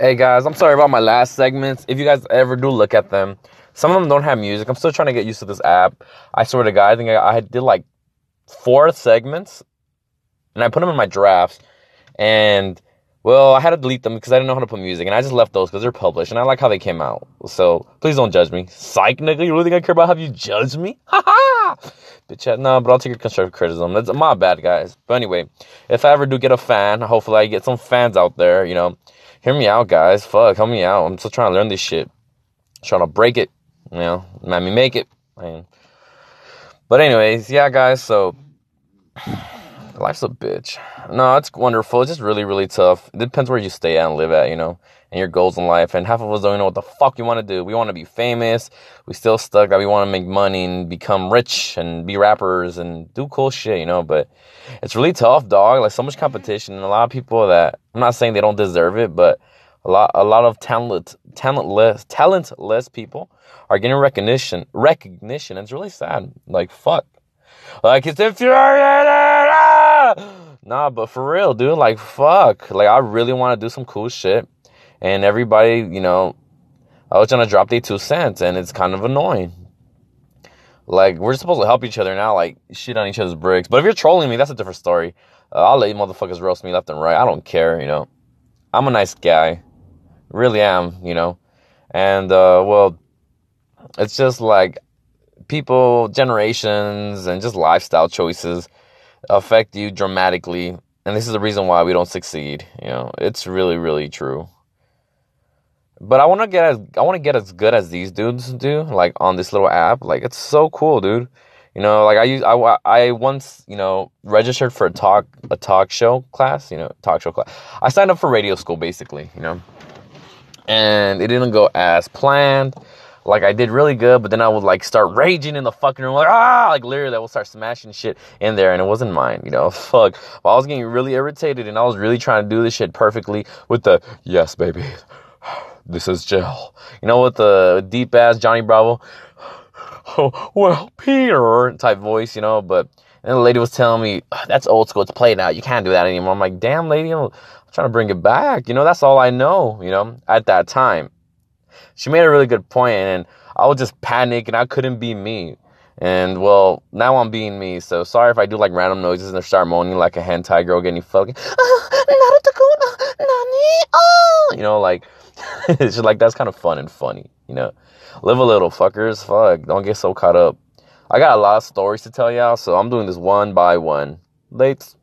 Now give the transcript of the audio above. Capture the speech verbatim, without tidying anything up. Hey guys, I'm sorry about my last segments. If you guys ever do look at them, some of them don't have music. I'm still trying to get used to this app. I swear to God, I think I, I did like four segments, and I put them in my drafts. And, well, I had to delete them because I didn't know how to put music. And I just left those because they're published, and I like how they came out. So, please don't judge me. Psych, nigga, you really think I care about how you judge me? Ha ha! Bitch, no, but I'll take your constructive criticism. That's my bad, guys. But anyway, if I ever do get a fan, hopefully I get some fans out there, you know. Hear me out, guys. Fuck, help me out. I'm still trying to learn this shit. I'm trying to break it. You know, let me make it. Man. But anyways, yeah, guys, so life's a bitch. No, it's wonderful. It's just really, really tough. It depends where you stay at and live at, you know, and your goals in life. And half of us don't even know what the fuck you want to do. We want to be famous. We still stuck that we want to make money and become rich and be rappers and do cool shit, you know. But it's really tough, dog. Like, so much competition, and a lot of people that, I'm not saying they don't deserve it, but a lot a lot of talent talentless talentless people are getting recognition recognition and it's really sad. Like, fuck, like, it's infuriating. ah! Nah, but for real, dude, like, fuck, like, I really want to do some cool shit, and everybody, you know, I was trying to drop their two cents, and it's kind of annoying. Like, we're supposed to help each other now, like, shit on each other's bricks. But if you're trolling me, that's a different story. Uh, I'll let you motherfuckers roast me left and right. I don't care, you know. I'm a nice guy. Really am, you know. And, uh, well, it's just, like, people, generations, and just lifestyle choices affect you dramatically. And this is the reason why we don't succeed, you know. It's really, really true. But I want to get as I want to get as good as these dudes do, like, on this little app. Like, it's so cool, dude. You know, like, I use I, I once, you know, registered for a talk a talk show class, you know, talk show class. I signed up for radio school, basically, you know. And it didn't go as planned. Like, I did really good, but then I would, like, start raging in the fucking room, like, ah, like, literally, I would start smashing shit in there, and it wasn't mine, you know, fuck. But I was getting really irritated, and I was really trying to do this shit perfectly with the, yes, baby, this is Jill. You know, with the deep-ass Johnny Bravo, oh, well, Peter, type voice, you know. But then the lady was telling me, that's old school, it's played out, you can't do that anymore. I'm like, damn, lady, I'm trying to bring it back. You know, that's all I know, you know, at that time. She made a really good point, and I would just panic, and I couldn't be me. And, well, now I'm being me, so sorry if I do, like, random noises and start moaning like a hentai girl getting fucking, you know, like, it's just like, that's kind of fun and funny, you know. Live a little, fuckers. Fuck, don't get so caught up. I got a lot of stories to tell y'all, so I'm doing this one by one. Lates.